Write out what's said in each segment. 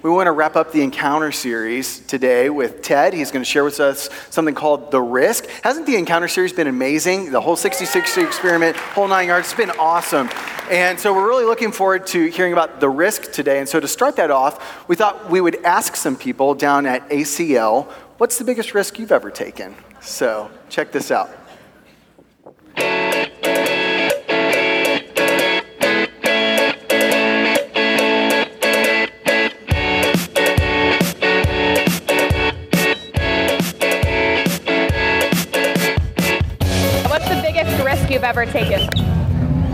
We want to wrap up the Encounter Series today with Ted. He's going to share with us something called The Risk. Hasn't the Encounter Series been amazing? The whole 66-day experiment, whole 9 yards, it's been awesome. And so we're really looking forward to hearing about The Risk today. And so to start that off, we thought we would ask some people down at ACL, what's the biggest risk you've ever taken? So check this out. Ever taken?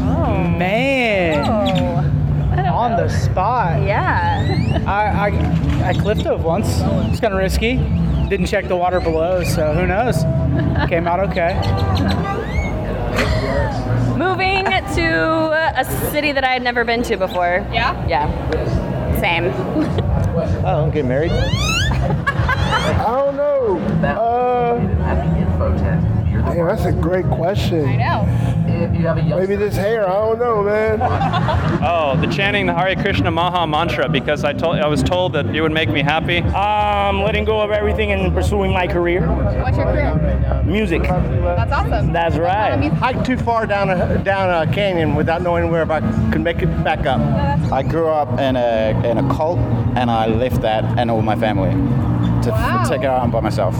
Oh man! Oh, on know. The spot. Yeah. I cliff dove once. It's kind of risky. Didn't check the water below, so who knows? Came out okay. Moving to a city that I had never been to before. Yeah. Yeah. Same. Oh, get married. I don't know. Yeah, that's a great question. I know. Maybe this hair, I don't know, man. Oh, the chanting the Hare Krishna Maha mantra, because I was told that it would make me happy. Letting go of everything and pursuing my career. What's your career? Music. That's awesome. That's right. Hiked too far down a canyon without knowing where if I could make it back up. I grew up in a cult, and I left that and all my family to take it out by myself.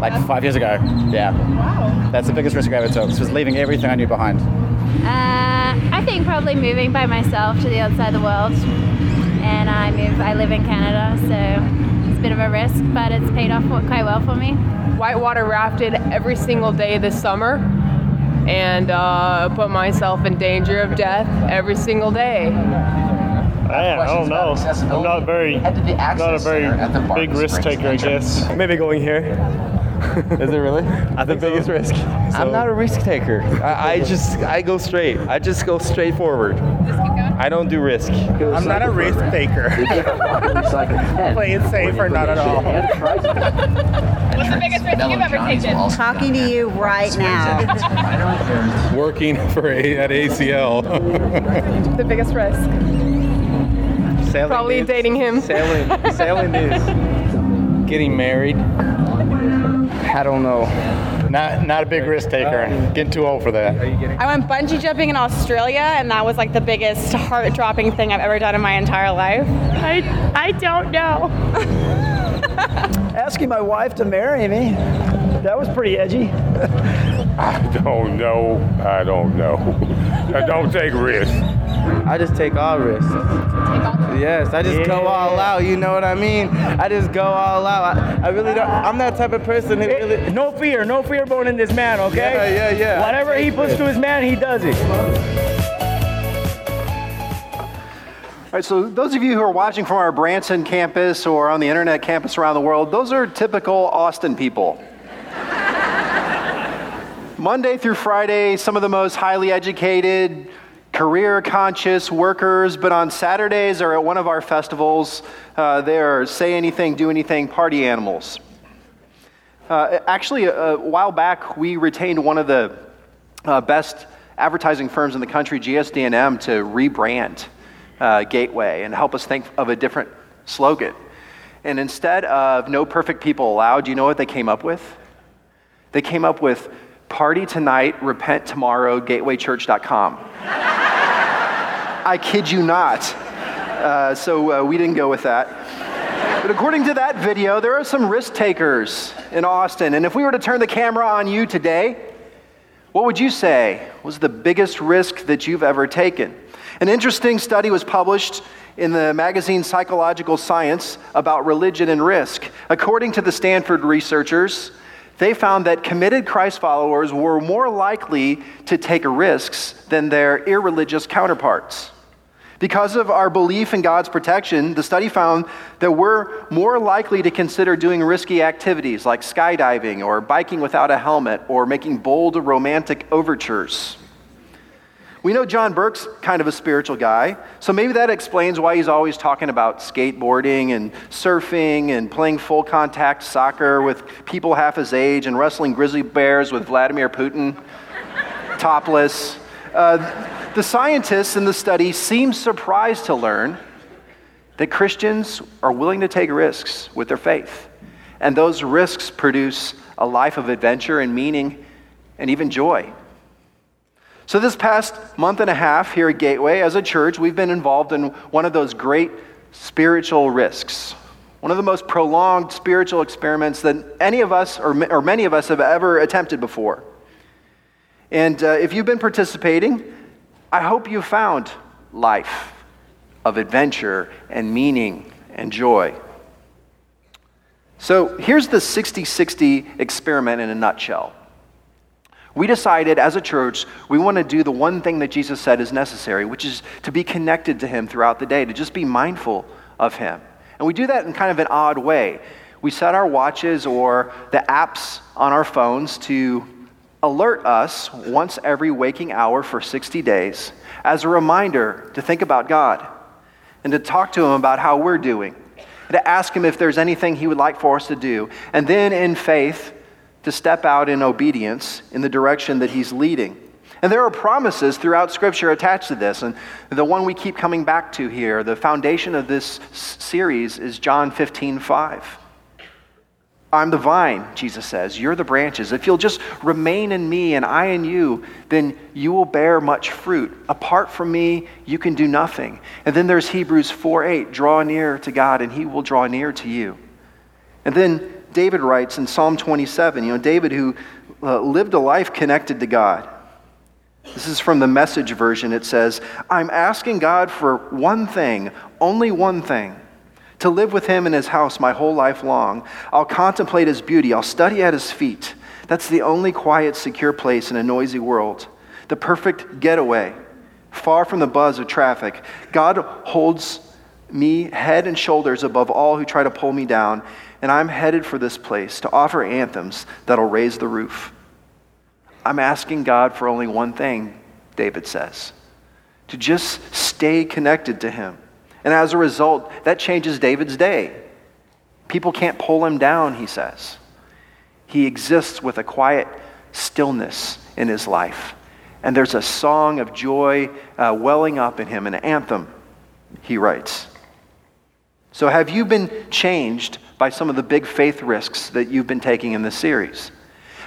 Like 5 years ago, yeah. Wow. That's the biggest risk I ever took, was leaving everything I knew behind. I think probably moving by myself to the outside of the world. And I live in Canada, so it's a bit of a risk, but it's paid off quite well for me. Whitewater rafted every single day this summer, and put myself in danger of death every single day. Man, I don't know. I'm not a very big risk taker, I guess. Maybe going here. Is it really? The biggest risk. So. I'm not a risk taker. I go straight. I just go straight forward. I don't do risk. I'm not a risk taker. Play it safe or not at all. What's the biggest risk you've ever taken? Talking to you right now. Working at ACL. The biggest risk. Sailing probably news. Dating him. Sailing news. Getting married. I don't know. Not a big risk taker. Getting too old for that. I went bungee jumping in Australia, and that was like the biggest heart-dropping thing I've ever done in my entire life. I don't know. Asking my wife to marry me. That was pretty edgy. I don't know. I don't take risks. I just take all risks. Yes, I just go all out. You know what I mean? I just go all out. I really don't. I'm that type of person that really. No fear born in this man, okay? Yeah. Whatever he puts to his man, he does it. All right, so those of you who are watching from our Branson campus or on the internet campus around the world, those are typical Austin people. Monday through Friday, some of the most highly educated, career-conscious workers, but on Saturdays or at one of our festivals, they are say anything, do anything, party animals. Actually, a while back, we retained one of the best advertising firms in the country, GSDM, to rebrand Gateway and help us think of a different slogan. And instead of no perfect people allowed, you know what they came up with? They came up with party tonight, repent tomorrow, GatewayChurch.com. I kid you not. So we didn't go with that. But according to that video, there are some risk takers in Austin. And if we were to turn the camera on you today, what would you say was the biggest risk that you've ever taken? An interesting study was published in the magazine Psychological Science about religion and risk. According to the Stanford researchers, they found that committed Christ followers were more likely to take risks than their irreligious counterparts. Because of our belief in God's protection, the study found that we're more likely to consider doing risky activities like skydiving or biking without a helmet or making bold romantic overtures. We know John Burke's kind of a spiritual guy, so maybe that explains why he's always talking about skateboarding and surfing and playing full contact soccer with people half his age and wrestling grizzly bears with Vladimir Putin, topless. The scientists in the study seemed surprised to learn that Christians are willing to take risks with their faith. And those risks produce a life of adventure and meaning and even joy. So this past month and a half here at Gateway, as a church, we've been involved in one of those great spiritual risks, one of the most prolonged spiritual experiments that any of us or many of us have ever attempted before. And if you've been participating, I hope you found life of adventure and meaning and joy. So here's the 60-60 experiment in a nutshell. We decided as a church, we want to do the one thing that Jesus said is necessary, which is to be connected to him throughout the day, to just be mindful of him. And we do that in kind of an odd way. We set our watches or the apps on our phones to alert us once every waking hour for 60 days as a reminder to think about God and to talk to him about how we're doing, to ask him if there's anything he would like for us to do, and then in faith to step out in obedience in the direction that he's leading. And there are promises throughout Scripture attached to this, and the one we keep coming back to here, the foundation of this series, is John 15:5. I'm the vine, Jesus says, you're the branches. If you'll just remain in me and I in you, then you will bear much fruit. Apart from me, you can do nothing. And then there's Hebrews 4:8, draw near to God and he will draw near to you. And then David writes in Psalm 27, David who lived a life connected to God. This is from the Message version. It says, I'm asking God for one thing, only one thing, to live with him in his house my whole life long. I'll contemplate his beauty. I'll study at his feet. That's the only quiet, secure place in a noisy world, the perfect getaway, far from the buzz of traffic. God holds me head and shoulders above all who try to pull me down, and I'm headed for this place to offer anthems that'll raise the roof. I'm asking God for only one thing, David says, to just stay connected to him. And as a result, that changes David's day. People can't pull him down, he says. He exists with a quiet stillness in his life. And there's a song of joy welling up in him, an anthem, he writes. So have you been changed by some of the big faith risks that you've been taking in this series?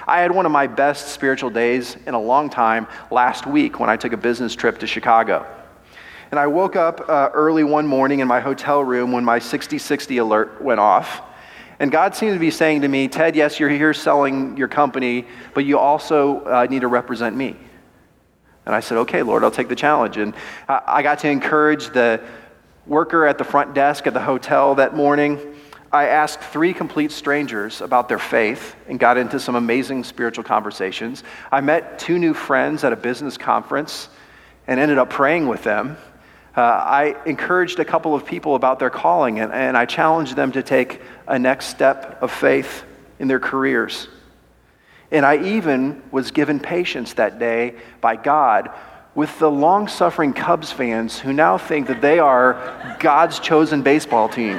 I had one of my best spiritual days in a long time last week when I took a business trip to Chicago. And I woke up early one morning in my hotel room when my 60-60 alert went off. And God seemed to be saying to me, Ted, yes, you're here selling your company, but you also need to represent me. And I said, okay, Lord, I'll take the challenge. And I got to encourage the worker at the front desk at the hotel that morning. I asked three complete strangers about their faith and got into some amazing spiritual conversations. I met two new friends at a business conference and ended up praying with them. I encouraged a couple of people about their calling, and I challenged them to take a next step of faith in their careers. And I even was given patience that day by God with the long-suffering Cubs fans who now think that they are God's chosen baseball team.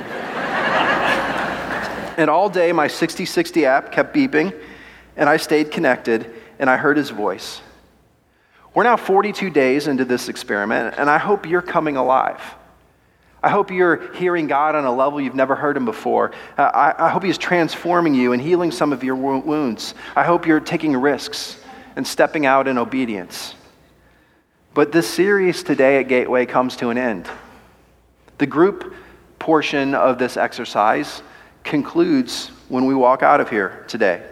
And all day, my 60-60 app kept beeping, and I stayed connected, and I heard his voice. We're now 42 days into this experiment, and I hope you're coming alive. I hope you're hearing God on a level you've never heard him before. I hope he's transforming you and healing some of your wounds. I hope you're taking risks and stepping out in obedience. But this series today at Gateway comes to an end. The group portion of this exercise concludes when we walk out of here today.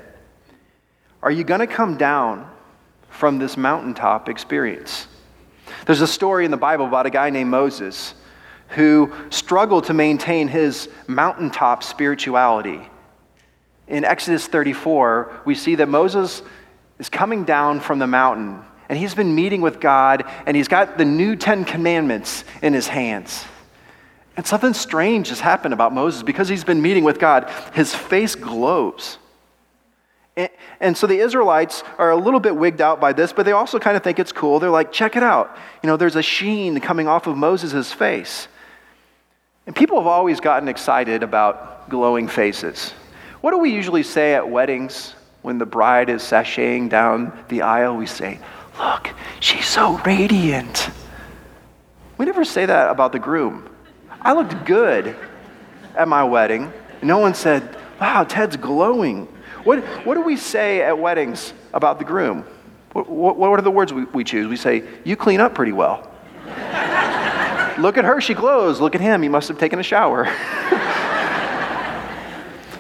Are you going to come down from this mountaintop experience? There's a story in the Bible about a guy named Moses who struggled to maintain his mountaintop spirituality. In Exodus 34, we see that Moses is coming down from the mountain, and he's been meeting with God, and he's got the new 10 commandments in his hands. And something strange has happened about Moses. Because he's been meeting with God, his face glows. And so the Israelites are a little bit wigged out by this, but they also kind of think it's cool. They're like, check it out. There's a sheen coming off of Moses' face. And people have always gotten excited about glowing faces. What do we usually say at weddings when the bride is sashaying down the aisle? We say, look, she's so radiant. We never say that about the groom. I looked good at my wedding. No one said, wow, Ted's glowing. What do we say at weddings about the groom? What are the words we choose? We say, you clean up pretty well. Look at her, she glows. Look at him, he must have taken a shower.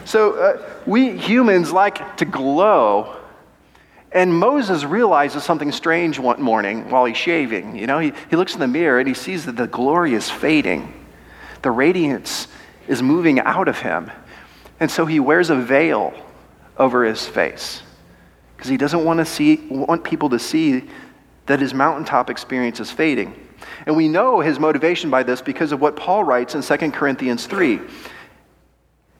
So we humans like to glow. And Moses realizes something strange one morning while he's shaving. You know, he looks in the mirror and he sees that the glory is fading. The radiance is moving out of him. And so he wears a veil over his face because he doesn't want people to see that his mountaintop experience is fading. And we know his motivation by this because of what Paul writes in 2 Corinthians 3.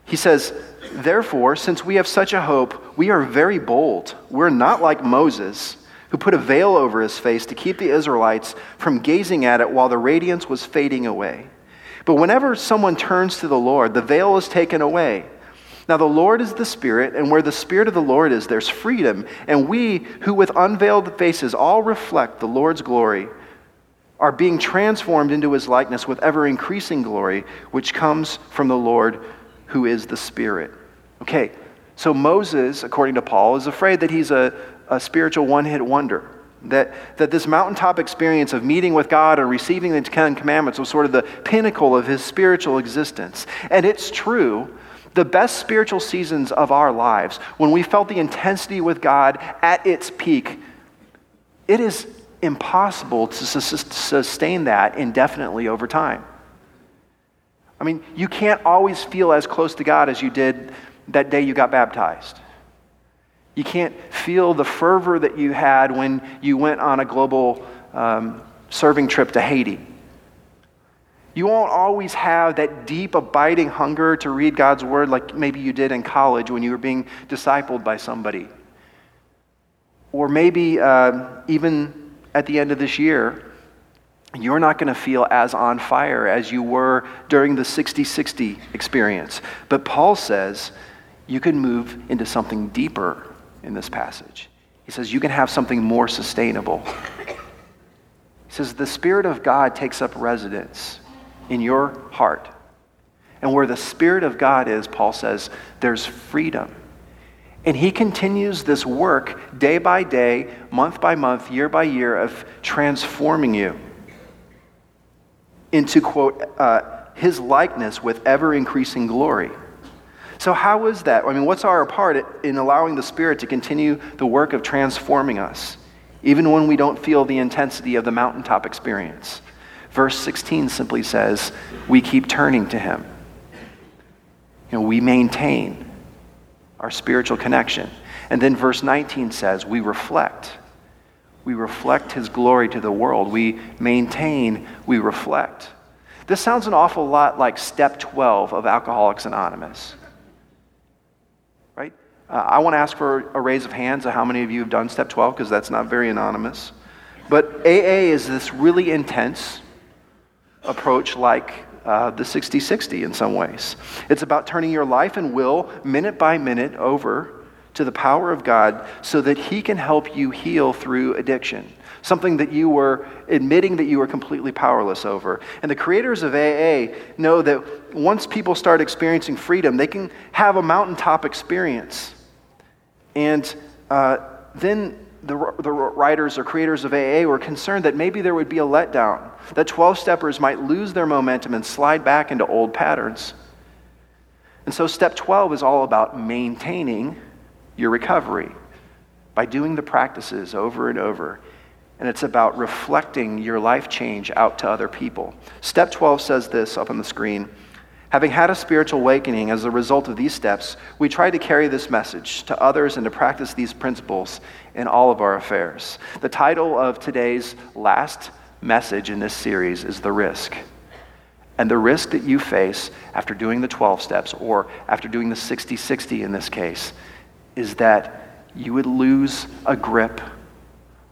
He says, therefore, since we have such a hope, we are very bold. We're not like Moses, who put a veil over his face to keep the Israelites from gazing at it while the radiance was fading away. But whenever someone turns to the Lord, the veil is taken away. Now the Lord is the Spirit, and where the Spirit of the Lord is, there's freedom. And we, who with unveiled faces all reflect the Lord's glory, are being transformed into his likeness with ever-increasing glory, which comes from the Lord who is the Spirit. Okay, so Moses, according to Paul, is afraid that he's a spiritual one-hit wonder, that this mountaintop experience of meeting with God and receiving the Ten Commandments was sort of the pinnacle of his spiritual existence. And it's true, the best spiritual seasons of our lives, when we felt the intensity with God at its peak, it is impossible to sustain that indefinitely over time. I mean, you can't always feel as close to God as you did that day you got baptized. You can't feel the fervor that you had when you went on a global serving trip to Haiti. You won't always have that deep, abiding hunger to read God's word like maybe you did in college when you were being discipled by somebody. Or maybe even at the end of this year, you're not going to feel as on fire as you were during the 60-60 experience. But Paul says you can move into something deeper in this passage. He says you can have something more sustainable. He says the Spirit of God takes up residence in your heart. And where the Spirit of God is, Paul says, there's freedom. And he continues this work day by day, month by month, year by year of transforming you into, quote, his likeness with ever-increasing glory. So how is that? I mean, what's our part in allowing the Spirit to continue the work of transforming us, even when we don't feel the intensity of the mountaintop experience? Verse 16 simply says, we keep turning to him. You know, we maintain our spiritual connection. And then verse 19 says, we reflect. We reflect his glory to the world. We maintain, we reflect. This sounds an awful lot like step 12 of Alcoholics Anonymous. Right? I want to ask for a raise of hands of how many of you have done step 12, because that's not very anonymous. But AA is this really intense approach like the 60-60 in some ways. It's about turning your life and will, minute by minute, over to the power of God so that he can help you heal through addiction, something that you were admitting that you were completely powerless over. And the creators of AA know that once people start experiencing freedom, they can have a mountaintop experience. And then the writers or creators of AA were concerned that maybe there would be a letdown, that 12-steppers might lose their momentum and slide back into old patterns. And so step 12 is all about maintaining your recovery by doing the practices over and over. And it's about reflecting your life change out to other people. Step 12 says this up on the screen. Having had a spiritual awakening as a result of these steps, we try to carry this message to others and to practice these principles in all of our affairs. The title of today's last message in this series is The Risk. And the risk that you face after doing the 12 steps, or after doing the 60-60 in this case, is that you would lose a grip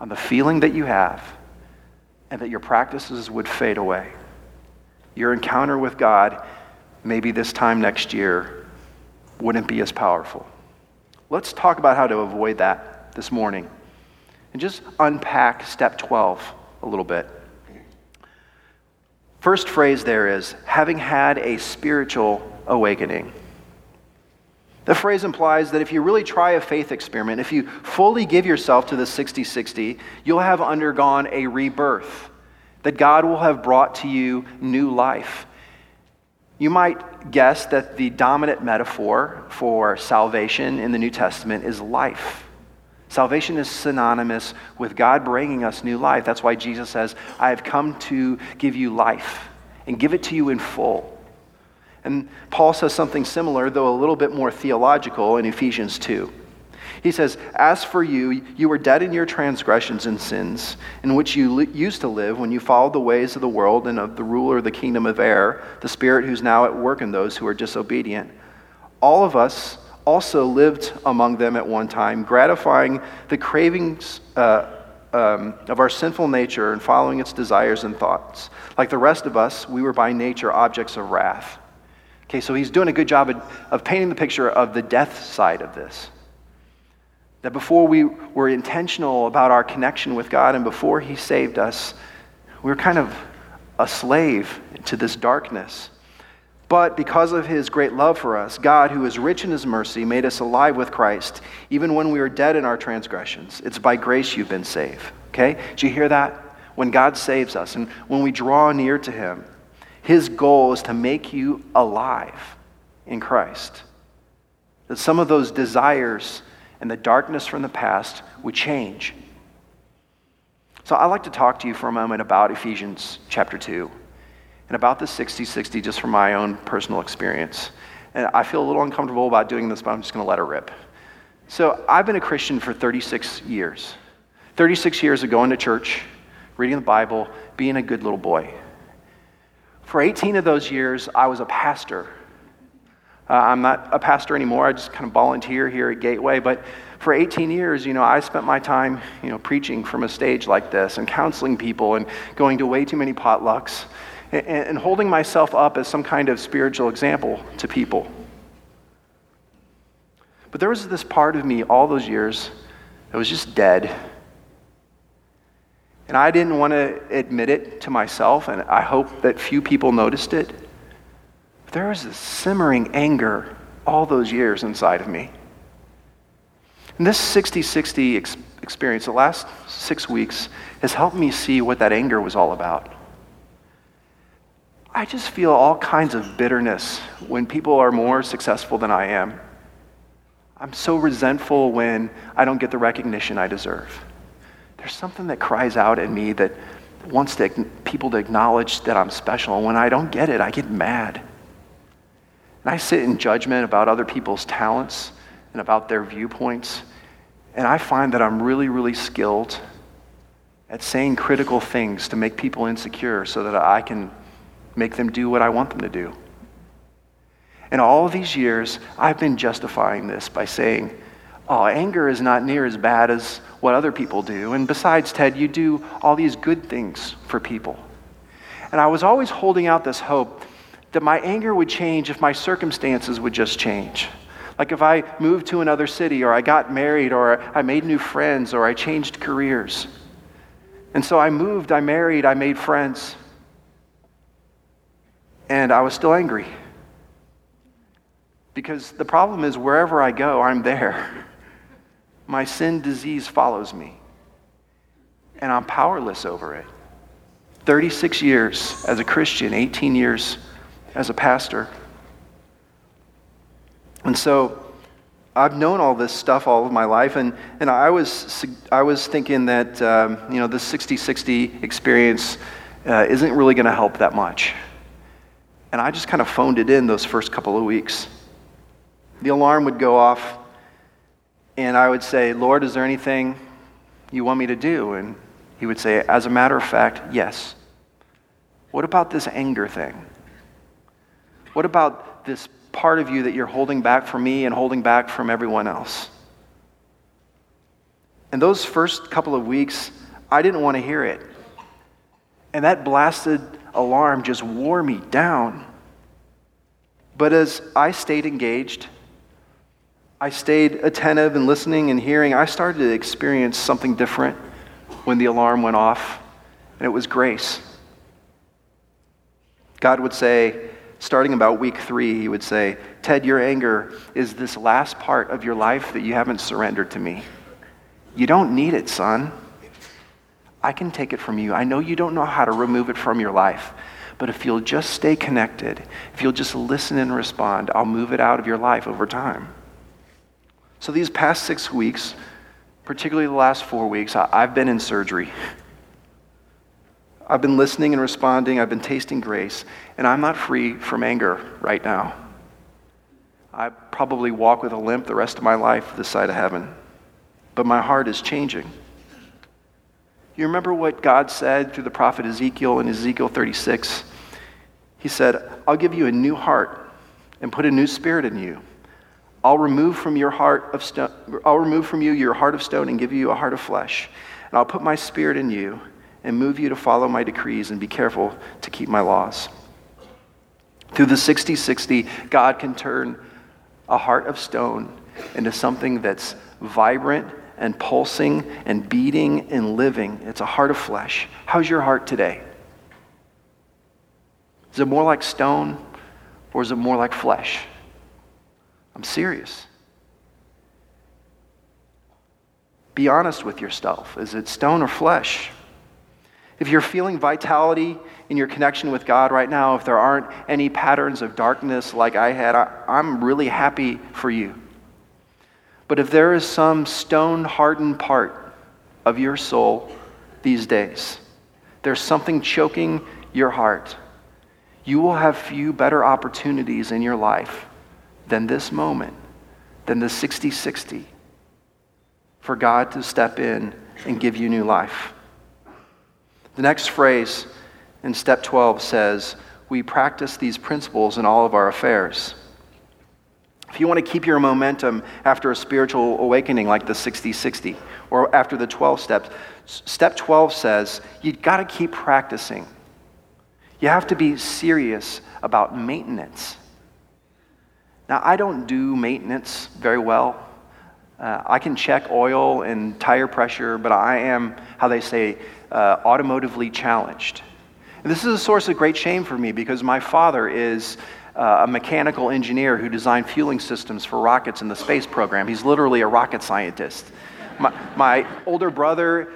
on the feeling that you have and that your practices would fade away. Your encounter with God, maybe this time next year, wouldn't be as powerful. Let's talk about how to avoid that this morning and just unpack step 12 a little bit. First phrase there is, having had a spiritual awakening. The phrase implies that if you really try a faith experiment, if you fully give yourself to the 60-60, you'll have undergone a rebirth, that God will have brought to you new life. You might guess that the dominant metaphor for salvation in the New Testament is life. Salvation is synonymous with God bringing us new life. That's why Jesus says, I have come to give you life and give it to you in full. And Paul says something similar, though a little bit more theological, in Ephesians 2. He says, as for you, you were dead in your transgressions and sins, in which you used to live when you followed the ways of the world and of the ruler of the kingdom of air, the spirit who's now at work in those who are disobedient. All of us also lived among them at one time, gratifying the cravings of our sinful nature and following its desires and thoughts. Like the rest of us, we were by nature objects of wrath. Okay, so he's doing a good job of painting the picture of the death side of this. That before we were intentional about our connection with God and before he saved us, we were kind of a slave to this darkness. But because of his great love for us, God, who is rich in his mercy, made us alive with Christ, even when we were dead in our transgressions. It's by grace you've been saved. Okay? Do you hear that? When God saves us and when we draw near to him, his goal is to make you alive in Christ. That some of those desires and the darkness from the past would change. So I'd like to talk to you for a moment about Ephesians chapter 2 and about the 60-60 just from my own personal experience. And I feel a little uncomfortable about doing this, but I'm just going to let it rip. So I've been a Christian for 36 years. 36 years of going to church, reading the Bible, being a good little boy. For 18 of those years, I was a pastor. I'm not a pastor anymore. I just kind of volunteer here at Gateway. But for 18 years, I spent my time, preaching from a stage like this and counseling people and going to way too many potlucks and holding myself up as some kind of spiritual example to people. But there was this part of me all those years that was just dead. And I didn't want to admit it to myself, and I hope that few people noticed it. There was this simmering anger all those years inside of me. And this 60-60 experience, the last 6 weeks, has helped me see what that anger was all about. I just feel all kinds of bitterness when people are more successful than I am. I'm so resentful when I don't get the recognition I deserve. There's something that cries out at me that wants people to acknowledge that I'm special. And when I don't get it, I get mad. And I sit in judgment about other people's talents and about their viewpoints, and I find that I'm really, really skilled at saying critical things to make people insecure so that I can make them do what I want them to do. And all of these years, I've been justifying this by saying, anger is not near as bad as what other people do, and besides, Ted, you do all these good things for people. And I was always holding out this hope that my anger would change if my circumstances would just change. Like if I moved to another city, or I got married, or I made new friends, or I changed careers. And so I moved, I married, I made friends. And I was still angry. Because the problem is wherever I go, I'm there. My sin disease follows me. And I'm powerless over it. 36 years as a Christian, 18 years as a pastor. And so I've known all this stuff all of my life, and I was thinking that the 60-60 experience isn't really going to help that much. And I just kind of phoned it in those first couple of weeks. The alarm would go off, and I would say, Lord, is there anything you want me to do? And he would say, as a matter of fact, yes. What about this anger thing? What about this part of you that you're holding back from me and holding back from everyone else? And those first couple of weeks, I didn't want to hear it. And that blasted alarm just wore me down. But as I stayed engaged, I stayed attentive and listening and hearing, I started to experience something different when the alarm went off, and it was grace. God would say, starting about week 3, he would say, Ted, your anger is this last part of your life that you haven't surrendered to me. You don't need it, son. I can take it from you. I know you don't know how to remove it from your life, but if you'll just stay connected, if you'll just listen and respond, I'll move it out of your life over time. So these past 6 weeks, particularly the last 4 weeks, I've been in surgery. I've been listening and responding. I've been tasting grace, and I'm not free from anger right now. I probably walk with a limp the rest of my life this side of heaven, but my heart is changing. You remember what God said through the prophet Ezekiel in Ezekiel 36? He said, I'll give you a new heart and put a new spirit in you. I'll remove from your heart of stone. I'll remove from you your heart of stone and give you a heart of flesh. And I'll put my spirit in you and move you to follow my decrees and be careful to keep my laws. Through the 60-60, God can turn a heart of stone into something that's vibrant and pulsing and beating and living. It's a heart of flesh. How's your heart today? Is it more like stone or is it more like flesh? I'm serious. Be honest with yourself. Is it stone or flesh? If you're feeling vitality in your connection with God right now, if there aren't any patterns of darkness like I had, I'm really happy for you. But if there is some stone-hardened part of your soul these days, there's something choking your heart, you will have few better opportunities in your life than this moment, than the 60-60, for God to step in and give you new life. The next phrase in step 12 says, we practice these principles in all of our affairs. If you want to keep your momentum after a spiritual awakening like the 60-60 or after the 12 steps, step 12 says you've got to keep practicing. You have to be serious about maintenance. Now, I don't do maintenance very well. I can check oil and tire pressure, but I am, how they say, automotively challenged. And this is a source of great shame for me because my father is a mechanical engineer who designed fueling systems for rockets in the space program. He's literally a rocket scientist. My older brother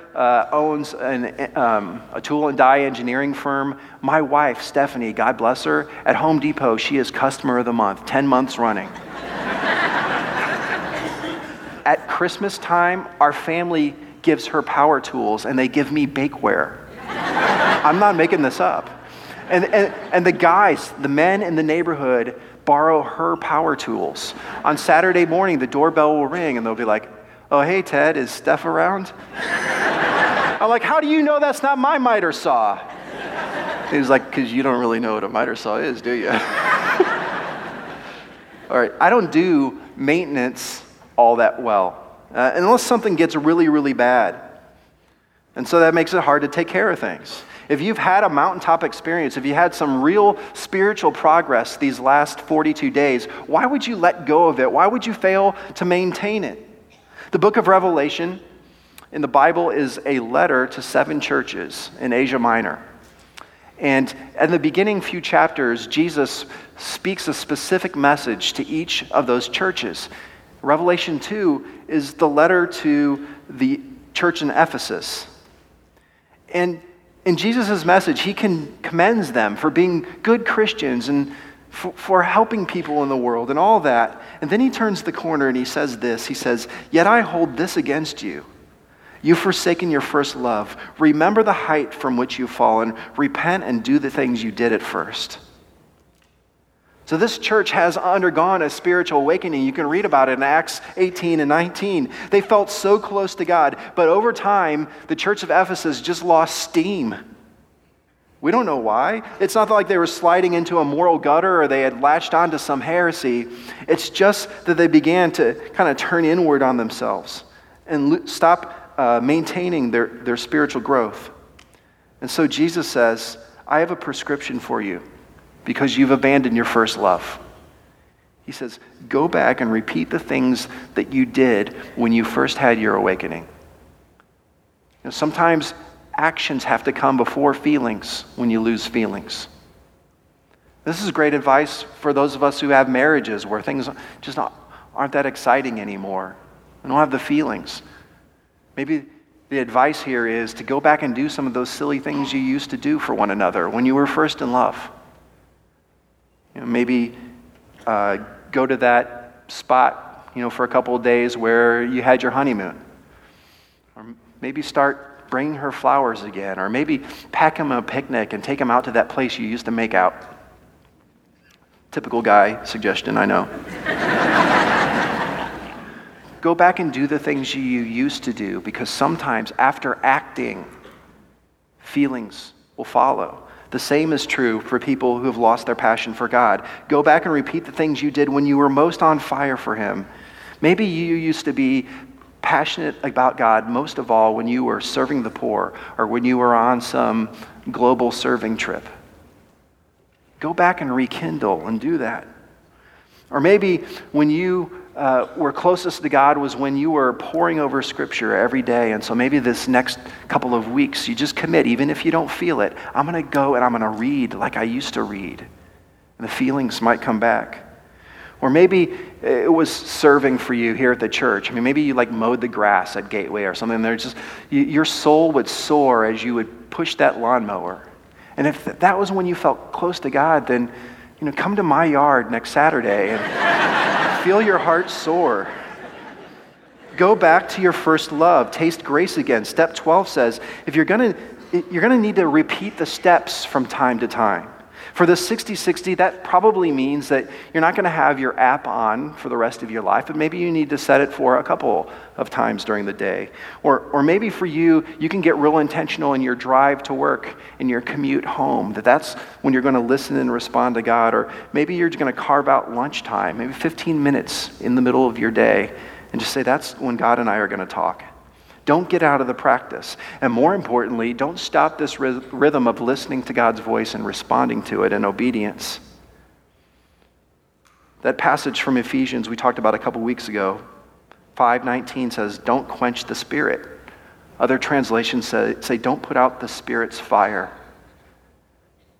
owns a tool and die engineering firm. My wife, Stephanie, God bless her, at Home Depot, she is customer of the month, 10 months running. At Christmas time, our family gives her power tools and they give me bakeware. I'm not making this up. And the guys, the men in the neighborhood, borrow her power tools. On Saturday morning, the doorbell will ring and they'll be like, oh, hey, Ted, is Steph around? I'm like, how do you know that's not my miter saw? He was like, because you don't really know what a miter saw is, do you? All right, I don't do maintenance all that well. Unless something gets really, really bad. And so that makes it hard to take care of things. If you've had a mountaintop experience, if you had some real spiritual progress these last 42 days, why would you let go of it? Why would you fail to maintain it? The book of Revelation in the Bible is a letter to 7 churches in Asia Minor. And in the beginning few chapters, Jesus speaks a specific message to each of those churches. Revelation 2 is the letter to the church in Ephesus. And in Jesus' message, he commends them for being good Christians and for helping people in the world and all that. And then he turns the corner and he says this. He says, yet I hold this against you. You've forsaken your first love. Remember the height from which you've fallen. Repent and do the things you did at first. So this church has undergone a spiritual awakening. You can read about it in Acts 18 and 19. They felt so close to God, but over time, the church of Ephesus just lost steam. We don't know why. It's not like they were sliding into a moral gutter or they had latched onto some heresy. It's just that they began to kind of turn inward on themselves and stop maintaining their spiritual growth. And so Jesus says, I have a prescription for you, because you've abandoned your first love. He says, go back and repeat the things that you did when you first had your awakening. You know, sometimes actions have to come before feelings when you lose feelings. This is great advice for those of us who have marriages where things just aren't that exciting anymore. We don't have the feelings. Maybe the advice here is to go back and do some of those silly things you used to do for one another when you were first in love. You know, maybe go to that spot, you know, for a couple of days where you had your honeymoon. Or maybe start bringing her flowers again. Or maybe pack him a picnic and take him out to that place you used to make out. Typical guy suggestion, I know. Go back and do the things you used to do, because sometimes after acting, feelings will follow. The same is true for people who have lost their passion for God. Go back and repeat the things you did when you were most on fire for Him. Maybe you used to be passionate about God most of all when you were serving the poor or when you were on some global serving trip. Go back and rekindle and do that. Or maybe when you were closest to God was when you were poring over Scripture every day. And so maybe this next couple of weeks, you just commit, even if you don't feel it, I'm going to go and I'm going to read like I used to read. And the feelings might come back. Or maybe it was serving for you here at the church. I mean, maybe you like mowed the grass at Gateway or something. There's just your soul would soar as you would push that lawnmower. And if that was when you felt close to God, then, you know, come to my yard next Saturday and feel your heart soar. Go back to your first love. Taste grace again. Step 12 says, if you're gonna need to repeat the steps from time to time. For the 60-60, that probably means that you're not gonna have your app on for the rest of your life, but maybe you need to set it for a couple of times during the day. Or maybe for you, you can get real intentional in your drive to work, in your commute home, that's when you're gonna listen and respond to God. Or maybe you're just gonna carve out lunchtime, maybe 15 minutes in the middle of your day, and just say, that's when God and I are gonna talk. Don't get out of the practice. And more importantly, don't stop this rhythm of listening to God's voice and responding to it in obedience. That passage from Ephesians we talked about a couple weeks ago, 5:19 says, don't quench the Spirit. Other translations say don't put out the Spirit's fire.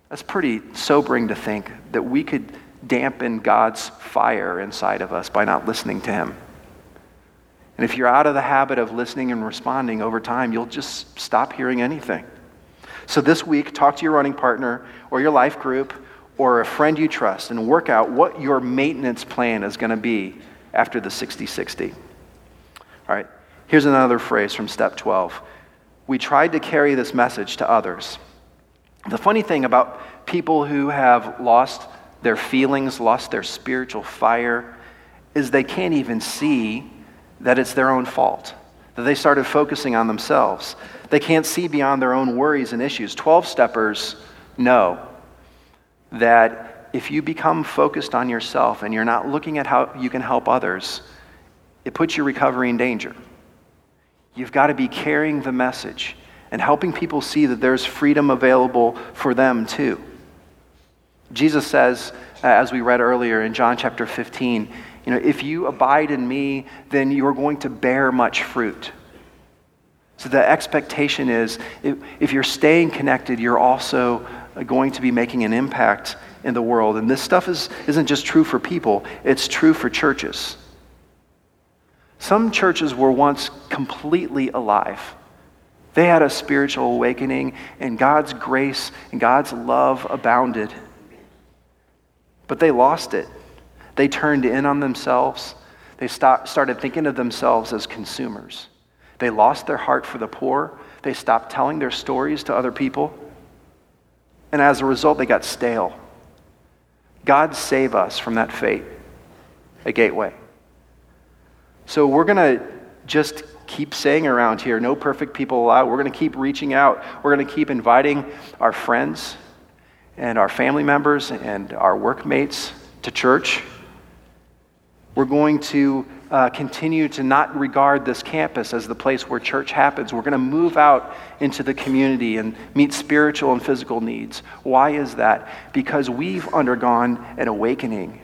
That's pretty sobering to think that we could dampen God's fire inside of us by not listening to Him. And if you're out of the habit of listening and responding over time, you'll just stop hearing anything. So this week, talk to your running partner or your life group or a friend you trust and work out what your maintenance plan is going to be after the 60-60. All right, here's another phrase from step 12. We tried to carry this message to others. The funny thing about people who have lost their feelings, lost their spiritual fire, is they can't even see that it's their own fault, that they started focusing on themselves. They can't see beyond their own worries and issues. 12-steppers know that if you become focused on yourself and you're not looking at how you can help others, it puts your recovery in danger. You've got to be carrying the message and helping people see that there's freedom available for them too. Jesus says, as we read earlier in John chapter 15, you know, if you abide in me, then you are going to bear much fruit. So the expectation is, if you're staying connected, you're also going to be making an impact in the world. And this stuff isn't just true for people, it's true for churches. Some churches were once completely alive. They had a spiritual awakening, and God's grace and God's love abounded. But they lost it. They turned in on themselves. They started thinking of themselves as consumers. They lost their heart for the poor. They stopped telling their stories to other people. And as a result, they got stale. God save us from that fate, a Gateway. So we're going to just keep saying around here, no perfect people allowed. We're going to keep reaching out. We're going to keep inviting our friends and our family members and our workmates to church. We're going to continue to not regard this campus as the place where church happens. We're going to move out into the community and meet spiritual and physical needs. Why is that? Because we've undergone an awakening.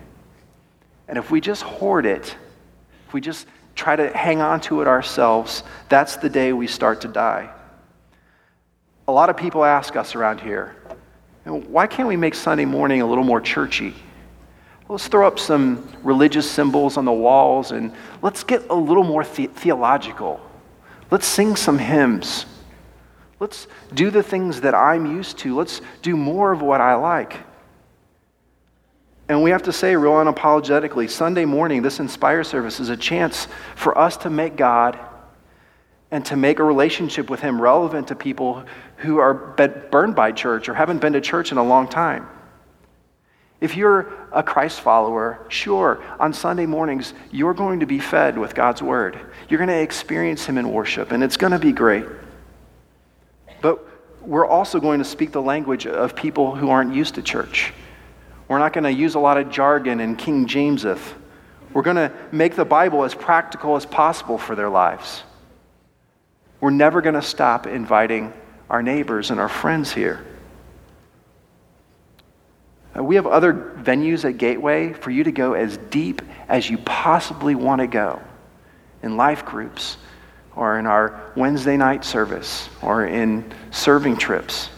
And if we just hoard it, if we just try to hang on to it ourselves, that's the day we start to die. A lot of people ask us around here, And why can't we make Sunday morning a little more churchy? Let's throw up some religious symbols on the walls and let's get a little more theological. Let's sing some hymns. Let's do the things that I'm used to. Let's do more of what I like. And we have to say real unapologetically, Sunday morning, this Inspire service is a chance for us to make God and to make a relationship with Him relevant to people who are burned by church or haven't been to church in a long time. If you're a Christ follower, sure, on Sunday mornings, you're going to be fed with God's Word. You're going to experience Him in worship, and it's going to be great. But we're also going to speak the language of people who aren't used to church. We're not going to use a lot of jargon and King Jameseth. We're going to make the Bible as practical as possible for their lives. We're never going to stop inviting our neighbors and our friends here. We have other venues at Gateway for you to go as deep as you possibly want to go in life groups or in our Wednesday night service or in serving trips.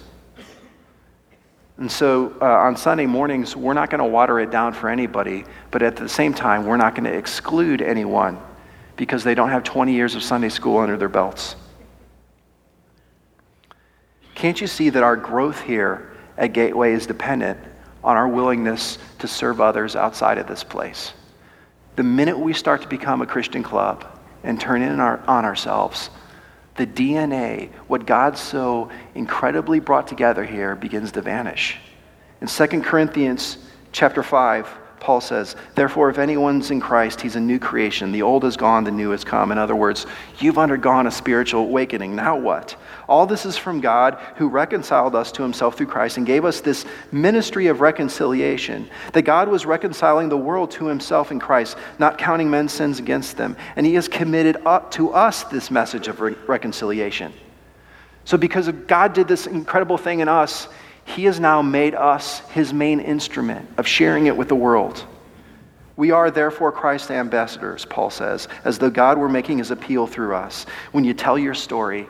And so on Sunday mornings, we're not going to water it down for anybody, but at the same time, we're not going to exclude anyone because they don't have 20 years of Sunday school under their belts. Can't you see that our growth here at Gateway is dependent on our willingness to serve others outside of this place? The minute we start to become a Christian club and turn in on ourselves, the DNA, what God so incredibly brought together here, begins to vanish. In 2 Corinthians chapter 5, Paul says, "Therefore, if anyone's in Christ, he's a new creation. The old is gone, the new has come." In other words, you've undergone a spiritual awakening. Now what? All this is from God, who reconciled us to Himself through Christ and gave us this ministry of reconciliation, that God was reconciling the world to Himself in Christ, not counting men's sins against them. And He has committed up to us this message of reconciliation. So because God did this incredible thing in us, He has now made us His main instrument of sharing it with the world. We are therefore Christ's ambassadors, Paul says, as though God were making His appeal through us. When you tell your story,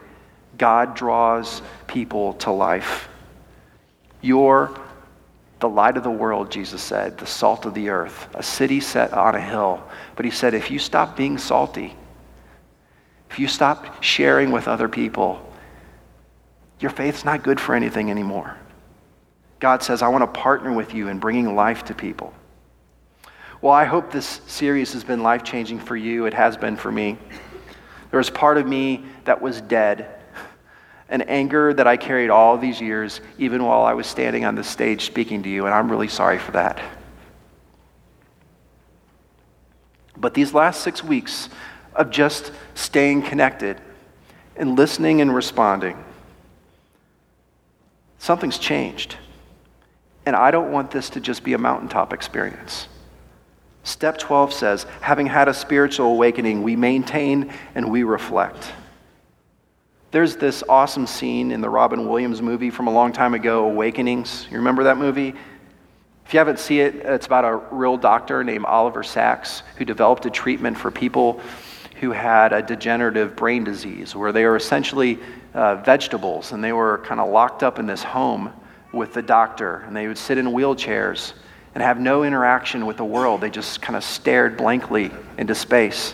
God draws people to life. You're the light of the world, Jesus said, the salt of the earth, a city set on a hill. But He said, if you stop being salty, if you stop sharing with other people, your faith's not good for anything anymore. God says, I want to partner with you in bringing life to people. Well, I hope this series has been life-changing for you. It has been for me. There was part of me that was dead, an anger that I carried all these years, even while I was standing on this stage speaking to you, and I'm really sorry for that. But these last 6 weeks of just staying connected and listening and responding, something's changed. And I don't want this to just be a mountaintop experience. Step 12 says, having had a spiritual awakening, we maintain and we reflect. There's this awesome scene in the Robin Williams movie from a long time ago, Awakenings. You remember that movie? If you haven't seen it, it's about a real doctor named Oliver Sacks who developed a treatment for people who had a degenerative brain disease where they were essentially vegetables and they were kind of locked up in this home with the doctor, and they would sit in wheelchairs and have no interaction with the world. They just kind of stared blankly into space.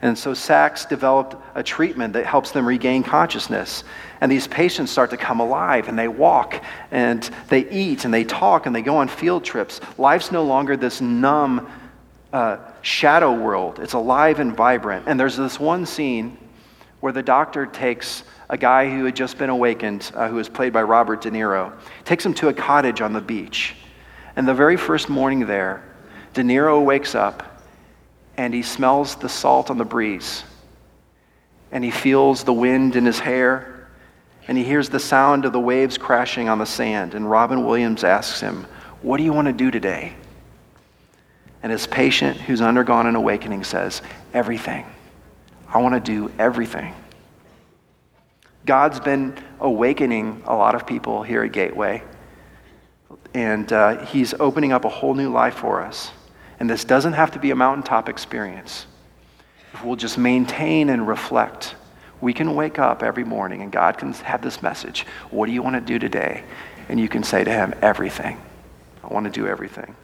And so Sachs developed a treatment that helps them regain consciousness. And these patients start to come alive, and they walk, and they eat, and they talk, and they go on field trips. Life's no longer this numb shadow world. It's alive and vibrant. And there's this one scene where the doctor takes a guy who had just been awakened, who was played by Robert De Niro, takes him to a cottage on the beach. And the very first morning there, De Niro wakes up and he smells the salt on the breeze. And he feels the wind in his hair. And he hears the sound of the waves crashing on the sand. And Robin Williams asks him, "What do you want to do today?" And his patient who's undergone an awakening says, "Everything. I want to do everything." God's been awakening a lot of people here at Gateway, and He's opening up a whole new life for us. And this doesn't have to be a mountaintop experience. If we'll just maintain and reflect, we can wake up every morning and God can have this message, "What do you want to do today?" and you can say to him, everything. I want to do everything.